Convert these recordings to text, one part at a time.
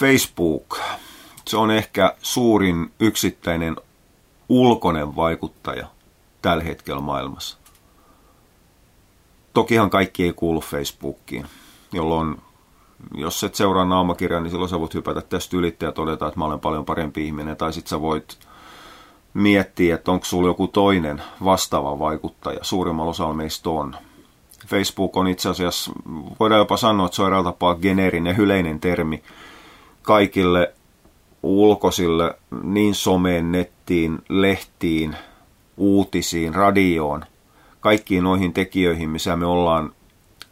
Facebook. Se on ehkä suurin yksittäinen ulkoinen vaikuttaja tällä hetkellä maailmassa. Tokihan kaikki ei kuulu Facebookiin, jolloin jos et seuraa naamakirjaa, niin silloin sä voit hypätä tästä ylittä ja todeta, että mä olen paljon parempi ihminen. Tai sit sä voit miettiä, että onko sulla joku toinen vastaava vaikuttaja. Suurimmalla osalla meistä on. Facebook on itse asiassa, voidaan jopa sanoa, että se on eräällä tapaa geneerinen, yleinen termi kaikille ulkoisille, niin someen, nettiin, lehtiin, uutisiin, radioon, kaikkiin noihin tekijöihin, missä me ollaan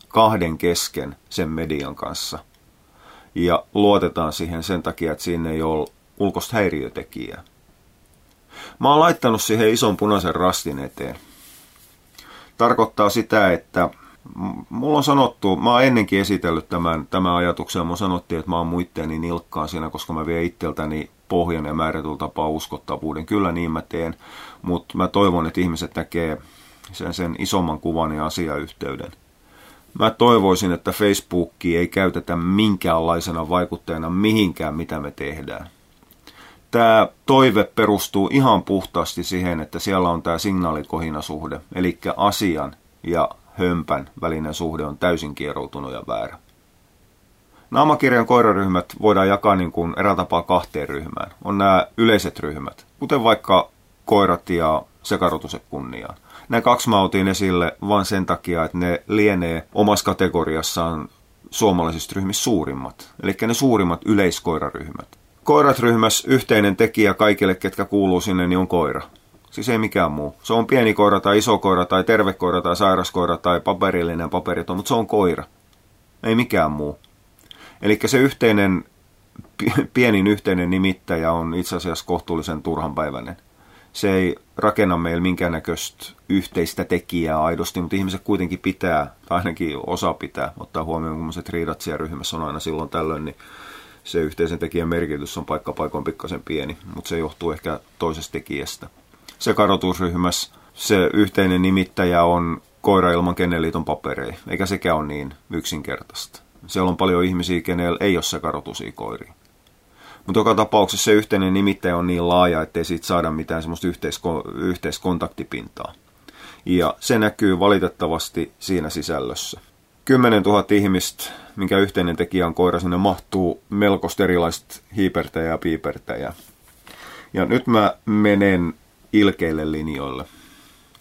kahden kesken sen median kanssa. Ja luotetaan siihen sen takia, että siinä ei ole ulkoista häiriötekijää. Mä oon laittanut siihen ison punaisen rastin eteen. Tarkoittaa sitä, että mulla on sanottu, mä oon ennenkin esitellyt tämän ajatuksen, mun sanottiin, että mä oon muitteeni nilkkaan siinä, koska mä vien itseltäni pohjan ja määrätyllä tapaa uskottavuuden. Kyllä niin mä teen, mutta mä toivon, että ihmiset näkee sen isomman kuvan ja asiayhteyden. Mä toivoisin, että Facebookia ei käytetä minkäänlaisena vaikuttajana mihinkään, mitä me tehdään. Tämä toive perustuu ihan puhtaasti siihen, että siellä on tämä signaalikohinasuhde, eli asian ja hömpän välinen suhde on täysin kieroutunut ja väärä. Naamakirjan koiraryhmät voidaan jakaa niin kuin eräällä tapaa kahteen ryhmään. On nämä yleiset ryhmät, kuten vaikka koirat ja sekarotuset kunniaan. Nämä kaksi mä otin esille vain sen takia, että ne lienee omassa kategoriassaan suomalaisista ryhmistä suurimmat, eli ne suurimmat yleiskoiraryhmät. Koirat-ryhmässä yhteinen tekijä kaikille, ketkä kuuluu sinne, niin on koira. Siis ei mikään muu. Se on pieni koira tai iso koira tai terve koira tai sairas koira tai paperillinen paperiton, mutta se on koira. Ei mikään muu. Eli se yhteinen, pienin yhteinen nimittäjä on itse asiassa kohtuullisen turhanpäiväinen. Se ei rakenna meillä minkäännäköistä yhteistä tekijää aidosti, mutta ihmiset kuitenkin pitää, tai ainakin osa pitää, ottaa huomioon, kun sellaiset riidat siellä ryhmässä on aina silloin tällöin, niin se yhteisen tekijän merkitys on paikkapaikoin pikkasen pieni, mutta se johtuu ehkä toisesta tekijästä. Se kadotusryhmässä se yhteinen nimittäjä on koira ilman kenneliiton papereja, eikä sekään ole niin yksinkertaista. Siellä on paljon ihmisiä, kenellä ei ole se kadotusia koiria. Mutta joka tapauksessa se yhteinen nimittäjä on niin laaja, ettei siitä saada mitään semmoista yhteiskontaktipintaa. Ja se näkyy valitettavasti siinä sisällössä. 10 000 ihmistä, minkä yhteinen tekijä on koira, sinne mahtuu melkoista erilaista hiipertäjää ja piipertäjää. Ja nyt mä menen ilkeille linjoille.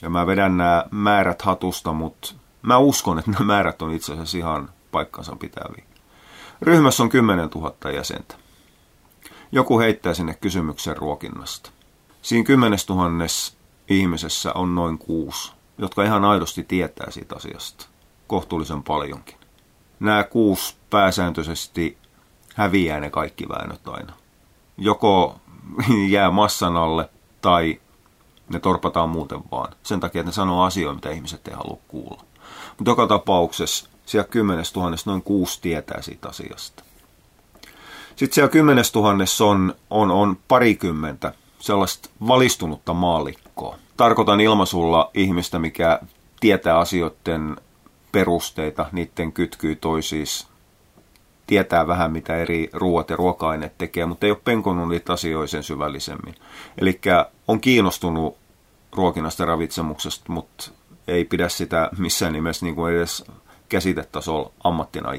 Ja mä vedän nämä määrät hatusta, mutta mä uskon, että nämä määrät on itse asiassa ihan paikkansa pitäviä. Ryhmässä on 10 000 jäsentä. Joku heittää sinne kysymyksen ruokinnasta. Siinä 10 000 ihmisessä on noin 6, jotka ihan aidosti tietää siitä asiasta. Kohtuullisen paljonkin. Nämä 6 pääsääntöisesti häviää ne kaikki väännöt aina. Joko jää massan alle tai ne torpataan muuten vaan. Sen takia, että ne sanoo asioita, mitä ihmiset ei halua kuulla. Mutta joka tapauksessa siellä 10 000 noin 6 tietää siitä asiasta. Sitten siellä 10 000 on parikymmentä sellaista valistunutta maalikkoa. Tarkoitan ilmaisulla ihmistä, mikä tietää asioiden perusteita, niiden kytkyy toisiinsa, tietää vähän mitä eri ruoat ja ruoka-aineet tekee, mutta ei ole penkonut niitä asioita sen syvällisemmin. Eli on kiinnostunut ruokinnasta ja ravitsemuksesta, mutta ei pidä sitä missään nimessä niin kuin edes käsitetasolla ammattina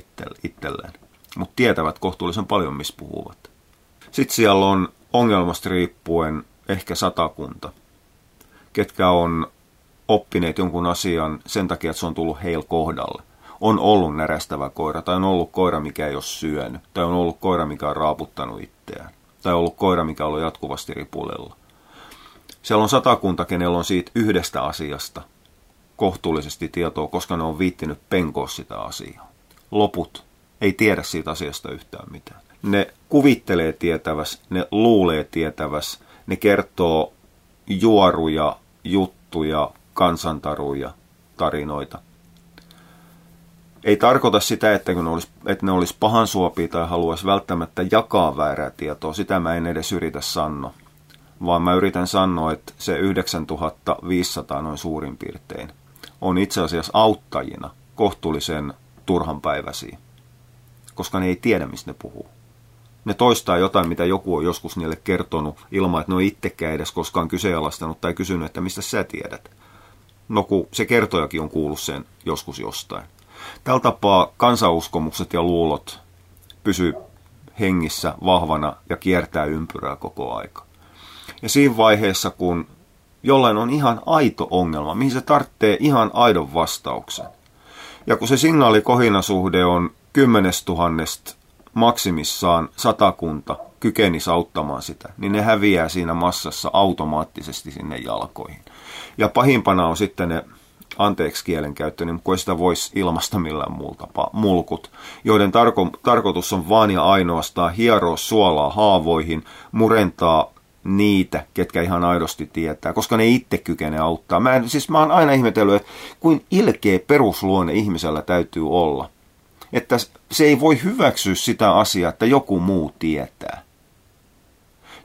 itselleen. Mutta tietävät kohtuullisen paljon, missä puhuvat. Sitten siellä on ongelmasta riippuen ehkä 100, ketkä on oppineet jonkun asian sen takia, että se on tullut heillä kohdalle. On ollut närästävä koira, tai on ollut koira, mikä ei ole syönyt, tai on ollut koira, mikä on raaputtanut itseään, tai on ollut koira, mikä on ollut jatkuvasti ripulella. Siellä on 100, kenellä on siitä yhdestä asiasta kohtuullisesti tietoa, koska ne on viittinyt penkoa sitä asiaa. Loput ei tiedä siitä asiasta yhtään mitään. Ne kuvittelee tietäväs, ne luulee tietäväs, ne kertoo juoruja, juttuja, kansantaruja, tarinoita. Ei tarkoita sitä, että ne olisi pahansuopia tai haluaisi välttämättä jakaa väärää tietoa. Sitä mä en edes yritä sanoa, vaan mä yritän sanoa, että se 9500 noin suurin piirtein on itse asiassa auttajina kohtuullisen turhanpäiväisiä, koska ne ei tiedä, mistä ne puhuu. ne toistaa jotain, mitä joku on joskus niille kertonut, ilman että ne on itsekään edes koskaan kyseenalaistanut tai kysynyt, että mistä sä tiedät. No kun se kertojakin on kuullut sen joskus jostain. Tällä tapaa kansanuskomukset ja luulot pysyy hengissä vahvana ja kiertää ympyrää koko aika. Ja siinä vaiheessa, kun jollain on ihan aito ongelma, mihin se tarvitsee ihan aidon vastauksen. Ja kun se signaali-kohinasuhde on 10 000 maksimissaan 100 kykenisi auttamaan sitä, niin ne häviää siinä massassa automaattisesti sinne jalkoihin. Ja pahimpana on sitten ne, anteeksi kielenkäyttö, niin kun ei sitä voisi ilmaista millään muulla tapaa, mulkut, joiden tarkoitus on vaan ja ainoastaan hieroa suolaa haavoihin, murentaa niitä, ketkä ihan aidosti tietää, koska ne itse kykenee auttaa. Mä oon aina ihmetellyt, että kuin ilkeä perusluonne ihmisellä täytyy olla. Että se ei voi hyväksyä sitä asiaa, että joku muu tietää.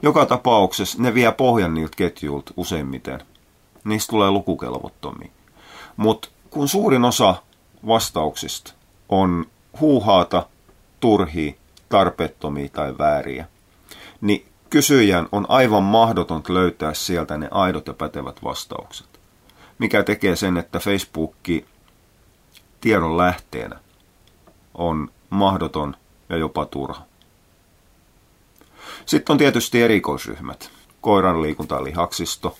Joka tapauksessa ne vie pohjan niiltä ketjuilta useimmiten. Niistä tulee lukukelvottomia. Mutta kun suurin osa vastauksista on huuhaata, turhia, tarpeettomia tai vääriä, niin kysyjän on aivan mahdotonta löytää sieltä ne aidot ja pätevät vastaukset, mikä tekee sen, että Facebookki tiedon lähteenä on mahdoton ja jopa turha. Sitten on tietysti erikoisryhmät. Koiran liikunta- ja lihaksisto,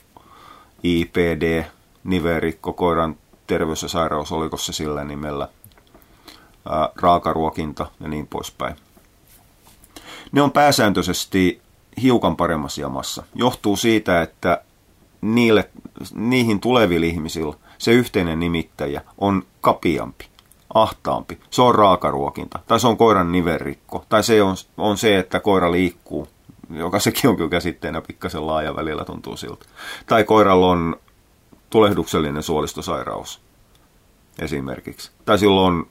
IPD, nivelrikko, koiran terveys- ja sairaus, oliko se sillä nimellä, raakaruokinta ja niin poispäin. Ne on pääsääntöisesti hiukan paremmassa jamassa. Johtuu siitä, että niihin tulevilla ihmisillä se yhteinen nimittäjä on kapiampi, ahtaampi. Se on raakaruokinta, tai se on koiran nivelrikko, tai se on se, että koira liikkuu, joka sekin on kyllä käsitteenä pikkasen laaja välillä, tuntuu siltä. Tai koiralla on tulehduksellinen suolistosairaus esimerkiksi, tai silloin on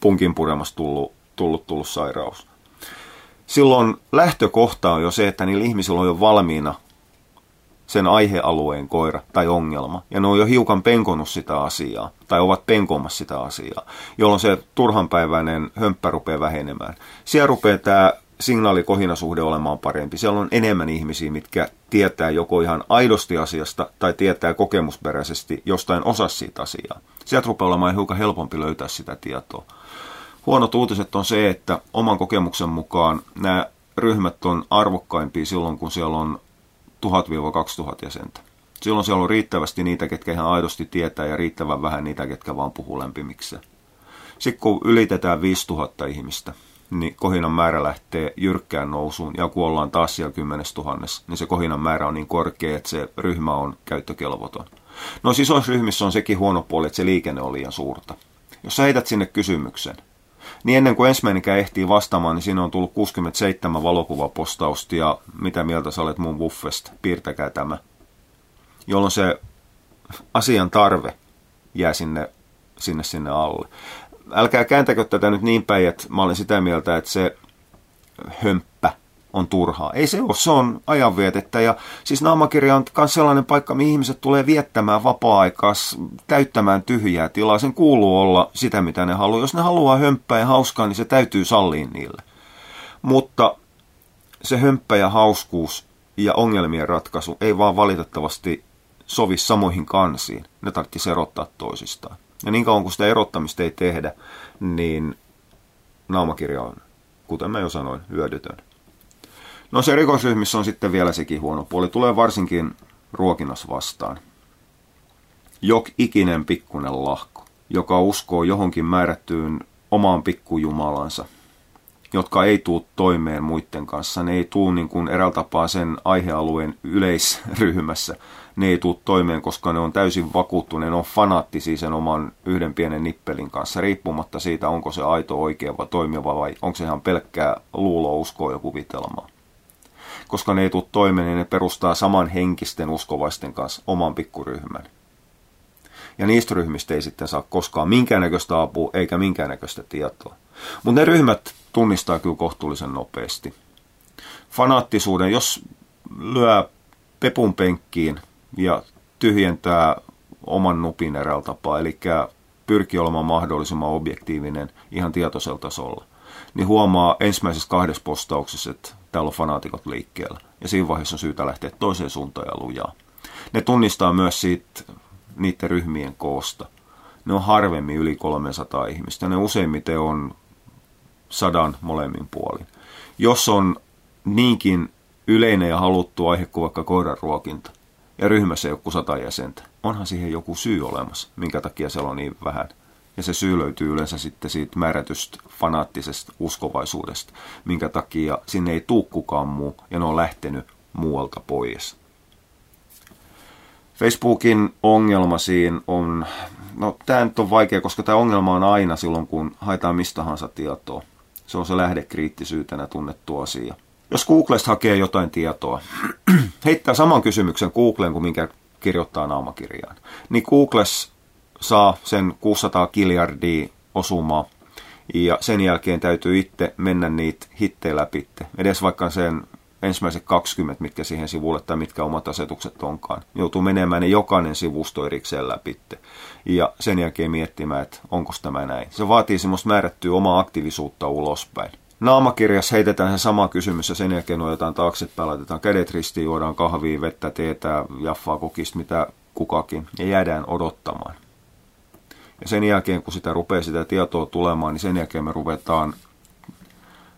punkin puremassa tullut sairaus. Silloin lähtökohta on jo se, että niillä ihmisillä on jo valmiina sen aihealueen koira tai ongelma, ja ne on jo hiukan penkonut sitä asiaa, tai ovat penkomassa sitä asiaa, jolloin se turhanpäiväinen hömppä rupeaa vähenemään. Siellä rupeaa tämä signaali-kohinasuhde olemaan parempi. Siellä on enemmän ihmisiä, mitkä tietää joko ihan aidosti asiasta, tai tietää kokemusperäisesti jostain osa siitä asiaa. Sieltä rupeaa olemaan hiukan helpompi löytää sitä tietoa. Huonot uutiset on se, että oman kokemuksen mukaan nämä ryhmät on arvokkaimpia silloin, kun siellä on 1000-2000 jäsentä. Silloin siellä on riittävästi niitä, ketkä ihan aidosti tietää, ja riittävän vähän niitä, ketkä vaan puhuu lämpimikseen. Sitten kun ylitetään 5000 ihmistä, niin kohinan määrä lähtee jyrkkään nousuun, ja kun ollaan taas siellä 10 000, niin se kohinan määrä on niin korkea, että se ryhmä on käyttökelvoton. No isoissa ryhmissä on sekin huono puoli, että se liikenne on liian suurta. Jos sä heität sinne kysymyksen, niin ennen kuin ensimmäinenkään ehtii vastaamaan, niin siinä on tullut 67 valokuvapostausta ja mitä mieltä sä olet mun buffesta, piirtäkää tämä. Jolloin se asian tarve jää sinne alle. Älkää kääntäkö tätä nyt niin päin, että mä olen sitä mieltä, että se hömppä on turhaa. Ei se ole, se on ajanvietettä. Ja siis naamakirja on myös sellainen paikka, mihin ihmiset tulee viettämään vapaa-aikaa, täyttämään tyhjää tilaa. Sen kuuluu olla sitä, mitä ne haluaa. Jos ne haluaa hömppää ja hauskaa, niin se täytyy sallia niille. Mutta se hömppä ja hauskuus ja ongelmien ratkaisu ei vaan valitettavasti sovi samoihin kansiin. Ne tarvitsisi erottaa toisistaan. Ja niin kauan kun sitä erottamista ei tehdä, niin naamakirja on, kuten mä jo sanoin, hyödytön. No se rikosryhmissä on sitten vielä sekin huono puoli. Tulee varsinkin ruokinnassa vastaan. Jokikinen pikkunen lahko, joka uskoo johonkin määrättyyn omaan pikkujumalansa, jotka ei tule toimeen muiden kanssa. Ne ei tule niin kuin eräällä tapaa sen aihealueen yleisryhmässä. Ne ei tule toimeen, koska ne on täysin vakuuttuneet, ne on fanaattisia sen oman yhden pienen nippelin kanssa, riippumatta siitä, onko se aito, oikea vai toimiva vai onko se ihan pelkkää luuloa, uskoa ja kuvitelmaa. Koska ne ei tule toimeen, niin ne perustaa saman henkisten uskovaisten kanssa oman pikkuryhmän. Ja niistä ryhmistä ei sitten saa koskaan minkäännäköistä apua eikä minkäännäköistä tietoa. Mutta ne ryhmät tunnistaa kyllä kohtuullisen nopeasti. Fanaattisuuden, jos lyö pepun penkkiin ja tyhjentää oman nupin eräällä tapaa, eli pyrkii olemaan mahdollisimman objektiivinen ihan tietoisella tasolla, niin huomaa ensimmäisessä 2 postauksessa, että täällä on fanaatikot liikkeellä. Ja siinä vaiheessa on syytä lähteä toiseen suuntaan ja lujaa. Ne tunnistaa myös siitä niiden ryhmien koosta. Ne on harvemmin yli 300 ihmistä. Ne useimmiten on 100 molemmin puolin. Jos on niinkin yleinen ja haluttu aihe kuin vaikka koiranruokinta, ja ryhmässä ei ole kuin 100 jäsentä, onhan siihen joku syy olemassa, minkä takia siellä on niin vähän. Ja se syy löytyy yleensä sitten siitä määrätystä fanaattisesta uskovaisuudesta, minkä takia sinne ei tule kukaan muu, ja ne on lähtenyt muualta pois. Facebookin ongelma siinä on, no tämä nyt on vaikea, koska tämä ongelma on aina silloin, kun haetaan mistahansa tietoa. Se on se lähdekriittisyytenä tunnettu asia. Jos Googlesta hakee jotain tietoa, heittää saman kysymyksen Googleen kuin minkä kirjoittaa naamakirjaan, niin Googles saa sen 600 kiljardia osumaa ja sen jälkeen täytyy itse mennä niitä hittejä läpi. Edes vaikka sen ensimmäiset 20, mitkä siihen sivulle tai mitkä omat asetukset onkaan, joutuu menemään ne jokainen sivusto erikseen läpi ja sen jälkeen miettimään, että onko tämä näin. Se vaatii semmoista määrättyä omaa aktiivisuutta ulospäin. Naamakirjassa heitetään se sama kysymys ja sen jälkeen otetaan taaksepäin, laitetaan kädet ristiin, juodaan kahvia, vettä, teetä, jaffaa, kokista, mitä kukakin ja jäädään odottamaan. Ja sen jälkeen, kun sitä rupeaa sitä tietoa tulemaan, niin sen jälkeen me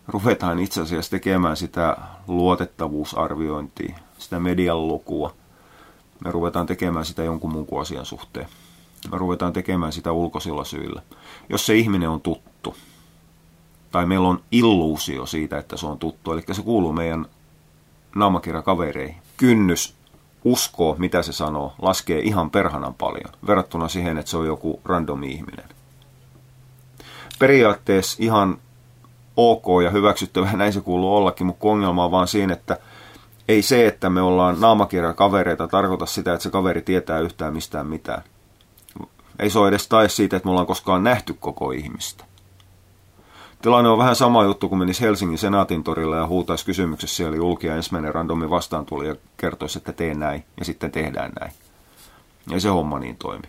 ruvetaan itse asiassa tekemään sitä luotettavuusarviointia, sitä median lukua. Me ruvetaan tekemään sitä jonkun muun kuin asian suhteen. Me ruvetaan tekemään sitä ulkoisilla syillä. Jos se ihminen on tuttu, tai meillä on illuusio siitä, että se on tuttu, eli se kuuluu meidän naamakirjakavereihin. Kynnys uskoo, mitä se sanoo, laskee ihan perhanan paljon, verrattuna siihen, että se on joku randomi ihminen. Periaatteessa ihan ok ja hyväksyttävä, näin se kuuluu ollakin, mutta ongelma on vaan siinä, että ei se, että me ollaan naamakirjakavereita, tarkoita sitä, että se kaveri tietää yhtään mistään mitään. Ei se ole edes tae siitä, että me ollaan koskaan nähty koko ihmistä. Tilanne on vähän sama juttu, kun menisi Helsingin Senaatintorilla ja huutaisi kysymyksessä siellä julki ja ensimmäinen randomi vastaan tuli ja kertoisi, että tee näin ja sitten tehdään näin. Ei se homma niin toimi.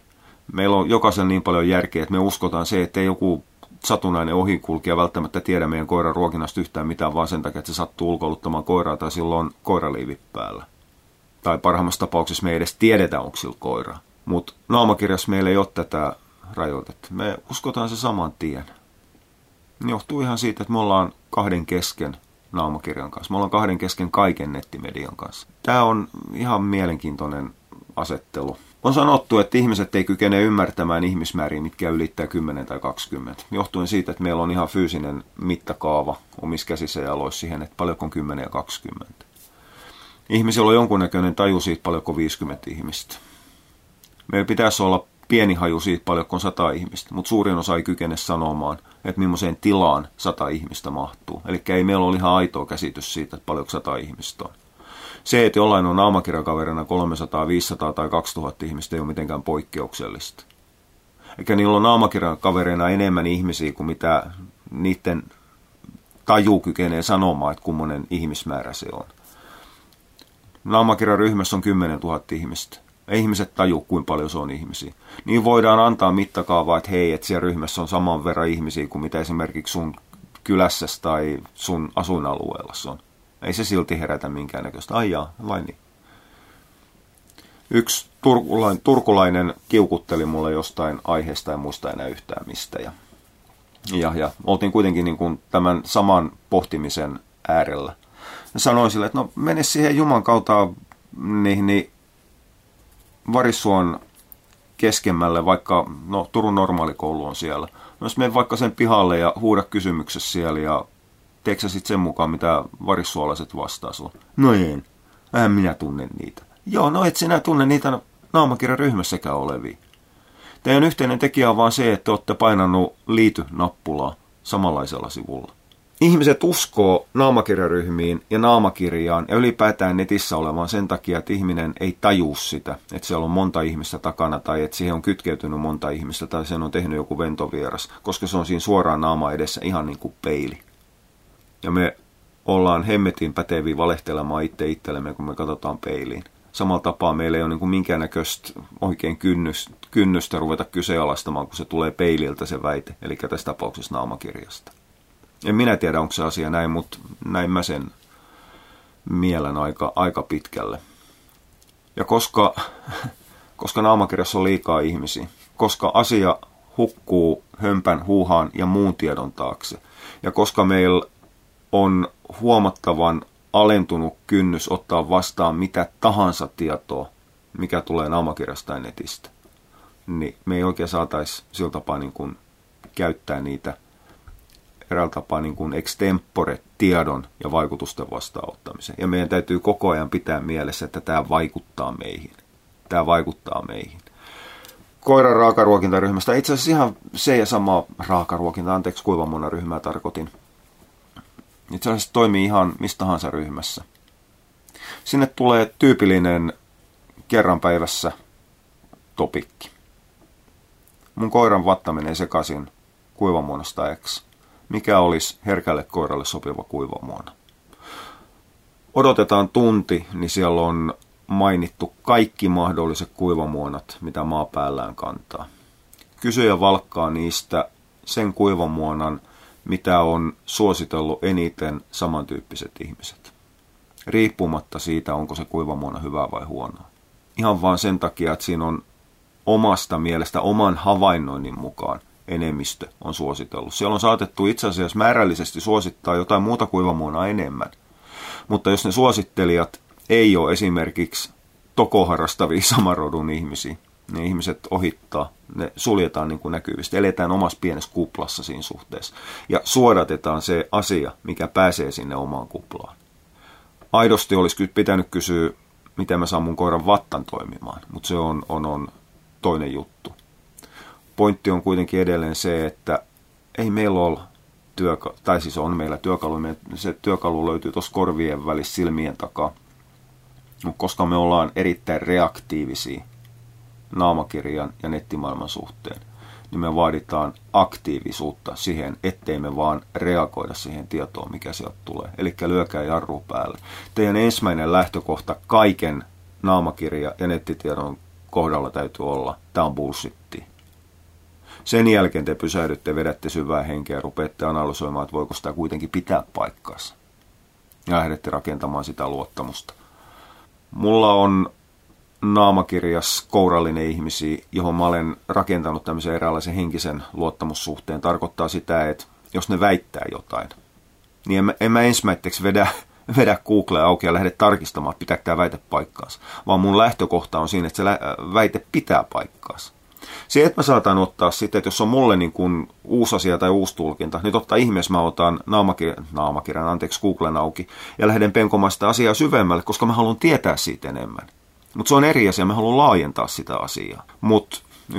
Meillä on jokaisen niin paljon järkeä, että me uskotaan se, että ei joku satunnainen ohikulkija välttämättä tiedä meidän koiran ruokinnasta yhtään mitään, vaan sen takia, että se sattuu ulkoiluttamaan koiraa tai sillä on koiraliivit päällä. Tai parhaimmassa tapauksessa me ei edes tiedetä, onko sillä koiraa. Mutta naamakirjassa meillä ei ole tätä rajoitetta. Me uskotaan se saman tien. Johtuu ihan siitä, että me ollaan kahden kesken naamakirjan kanssa. Me ollaan kahden kesken kaiken nettimedian kanssa. Tämä on ihan mielenkiintoinen asettelu. On sanottu, että ihmiset ei kykene ymmärtämään ihmismääriä, mitkä ylittää 10 tai 20. Johtuen siitä, että meillä on ihan fyysinen mittakaava omissa käsissä ja aloissa siihen, että paljonko on 10 ja 20. Ihmisillä on jonkunnäköinen taju siitä, paljonko 50 ihmistä. Meillä pitäisi olla pieni haju siitä, paljonko on 100 ihmistä, mutta suurin osa ei kykene sanomaan, että millaiseen tilaan 100 ihmistä mahtuu. Eli ei meillä ole ihan aitoa käsitys siitä, että paljonko 100 ihmistä on. Se, että jollain on naamakirjakaverina 300, 500 tai 2000 ihmistä, ei ole mitenkään poikkeuksellista. Eikä niillä on naamakirjakaverina enemmän ihmisiä kuin mitä niiden taju kykenee sanomaan, että kummonen ihmismäärä se on. Naamakirjaryhmässä on 10 000 ihmistä. Ei ihmiset taju, kuinka paljon se on ihmisiä. Niin voidaan antaa mittakaavaa, että hei, että siellä ryhmässä on saman verran ihmisiä kuin mitä esimerkiksi sun kylässäsi tai sun asuinalueellasi on. Ei se silti herätä minkäännäköistä. Ai jaa, vai niin. Yksi turkulainen kiukutteli mulle jostain aiheesta, en muista enää yhtään mistä. Ja oltiin kuitenkin niin kuin tämän saman pohtimisen äärellä. Sanoin sille, että no mene siihen Juman kautta niin Varissuon keskemmälle, vaikka no, Turun normaalikoulu on siellä. No jos mene vaikka sen pihalle ja huuda kysymyksessä siellä ja teekö sä sitten sen mukaan, mitä varissuolaiset vastaa sulla? No en. Ähän minä tunnen niitä. Joo, no et sinä tunne niitä naamakirjaryhmässäkään olevia. Teidän yhteinen tekijä on vaan se, että olette painanut liity-nappulaa samanlaisella sivulla. Ihmiset uskoo naamakirjaryhmiin ja naamakirjaan ja ylipäätään netissä olevaan sen takia, että ihminen ei tajuu sitä, että siellä on monta ihmistä takana tai että siihen on kytkeytynyt monta ihmistä tai sen on tehnyt joku ventovieras, koska se on siinä suoraan naama edessä ihan niin kuin peili. Ja me ollaan hemmetin päteviä valehtelemaan itsellemme, kun me katsotaan peiliin. Samalla tapaa meillä ei ole niin kuin minkäännäköistä oikein kynnystä ruveta kyseenalaistamaan, kun se tulee peililtä se väite, eli tässä tapauksessa naamakirjasta. En minä tiedä, onko se asia näin, mutta näin mä sen mielen aika pitkälle. Ja koska naamakirjassa on liikaa ihmisiä, koska asia hukkuu hömpän, huuhaan ja muun tiedon taakse, ja koska meillä on huomattavan alentunut kynnys ottaa vastaan mitä tahansa tietoa, mikä tulee naamakirjasta tai netistä, niin me ei oikein saataisi sillä tapaa niin kuin käyttää niitä eräällä tapaa niin kuin extempore tiedon ja vaikutusten vastaanottamiseen. Ja meidän täytyy koko ajan pitää mielessä, että tämä vaikuttaa meihin. Tämä vaikuttaa meihin. Koiran raakaruokintaryhmästä, itse asiassa ihan se ja sama raakaruokinta, anteeksi kuivan munan ryhmää tarkoitin. Itse asiassa toimii ihan mistahansa ryhmässä. Sinne tulee tyypillinen kerran päivässä topikki. Mun koiran vatta menee sekaisin kuivamuonasta X. Mikä olisi herkälle koiralle sopiva kuivamuona? Odotetaan tunti, niin siellä on mainittu kaikki mahdolliset kuivamuonat, mitä maa päällään kantaa. Kysyjä valkkaa niistä sen kuivamuonan, mitä on suositellut eniten samantyyppiset ihmiset. Riippumatta siitä, onko se kuivamuona hyvää vai huonoa. Ihan vaan sen takia, että siinä on omasta mielestä, oman havainnoinnin mukaan enemmistö on suositellut. Siellä on saatettu itse asiassa määrällisesti suosittaa jotain muuta kuivamuonaa enemmän. Mutta jos ne suosittelijat ei ole esimerkiksi tokoharrastavia samarodun ihmisiä, ne ihmiset ohittaa, ne suljetaan niin kuin näkyvistä, eletään omassa pienessä kuplassa siinä suhteessa ja suodatetaan se asia, mikä pääsee sinne omaan kuplaan. Aidosti olisi pitänyt kysyä, miten mä saan mun koiran vattan toimimaan, mutta se on toinen juttu. Pointti on kuitenkin edelleen se, että ei meillä ole on meillä työkalu, se työkalu löytyy tuossa korvien välissä silmien takaa, mutta koska me ollaan erittäin reaktiivisia naamakirjan ja nettimaailman suhteen, niin me vaaditaan aktiivisuutta siihen, ettei me vaan reagoida siihen tietoon, mikä sieltä tulee. Eli lyökää jarru päälle. Teidän ensimmäinen lähtökohta kaiken naamakirja ja nettitiedon kohdalla täytyy olla, tämä on bullshittia. Sen jälkeen te pysähdytte, vedätte syvää henkeä ja rupeatte analysoimaan, että voiko sitä kuitenkin pitää paikkaansa. Ja lähdette rakentamaan sitä luottamusta. Mulla on naamakirjas kourallinen ihmisiä, johon mä olen rakentanut tämmöisen eräänlaisen henkisen luottamussuhteen. Tarkoittaa sitä, että jos ne väittää jotain, niin en mä ensimmäiseksi vedä Googlea auki ja lähde tarkistamaan, että pitääkö tämä väite paikkaansa. Vaan mun lähtökohta on siinä, että se väite pitää paikkaansa. Se, että mä saatan ottaa sitten, että jos on mulle niin kuin uusi asia tai uusi tulkinta, niin totta ihmeessä mä otan naamakirjan, Googlen auki ja lähden penkomaan sitä asiaa syvemmälle, koska mä haluan tietää siitä enemmän. Mutta se on eri asia, mä haluan laajentaa sitä asiaa. Mutta 99,99%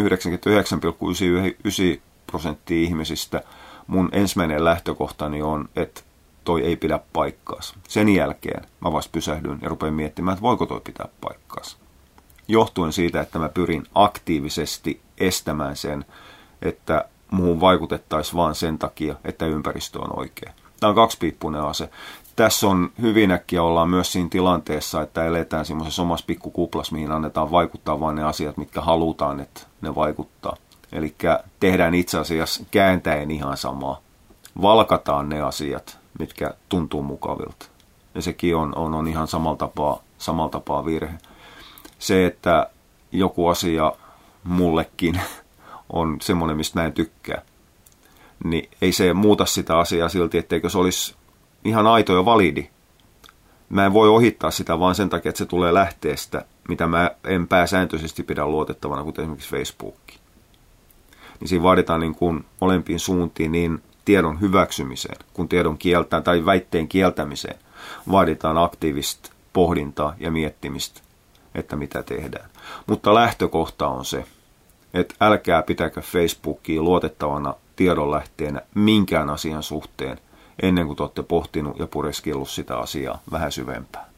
ihmisistä mun ensimmäinen lähtökohtani on, että toi ei pidä paikkaansa. Sen jälkeen mä vasta pysähdyn ja rupean miettimään, että voiko toi pitää paikkaansa. Johtuen siitä, että mä pyrin aktiivisesti estämään sen, että muuhun vaikutettaisiin vaan sen takia, että ympäristö on oikea. Tämä on kaksipiippuinen ase. Tässä on hyvin äkkiä ollaan myös siinä tilanteessa, että eletään semmoisessa omassa pikkukuplassa, mihin annetaan vaikuttaa vain ne asiat, mitkä halutaan, että ne vaikuttaa. Eli tehdään itse asiassa kääntäen ihan samaa. Valkataan ne asiat, mitkä tuntuu mukavilta. Ja sekin on ihan samalla tapaa virhe. Se, että joku asia mullekin on semmoinen, mistä mä en tykkää, niin ei se muuta sitä asiaa silti, etteikö se olisi ihan aito ja validi. Mä en voi ohittaa sitä vaan sen takia, että se tulee lähteestä, mitä mä en pääsääntöisesti pidä luotettavana, kuten esimerkiksi Facebookki. Niin siinä vaaditaan niin kuin molempiin suuntiin niin tiedon hyväksymiseen, kun tiedon kieltään tai väitteen kieltämiseen vaaditaan aktiivista pohdintaa ja miettimistä, että mitä tehdään. Mutta lähtökohta on se, että älkää pitäkö Facebookia luotettavana tiedonlähteenä minkään asian suhteen, ennen kuin te olette pohtinut ja pureskellut sitä asiaa vähän syvempään.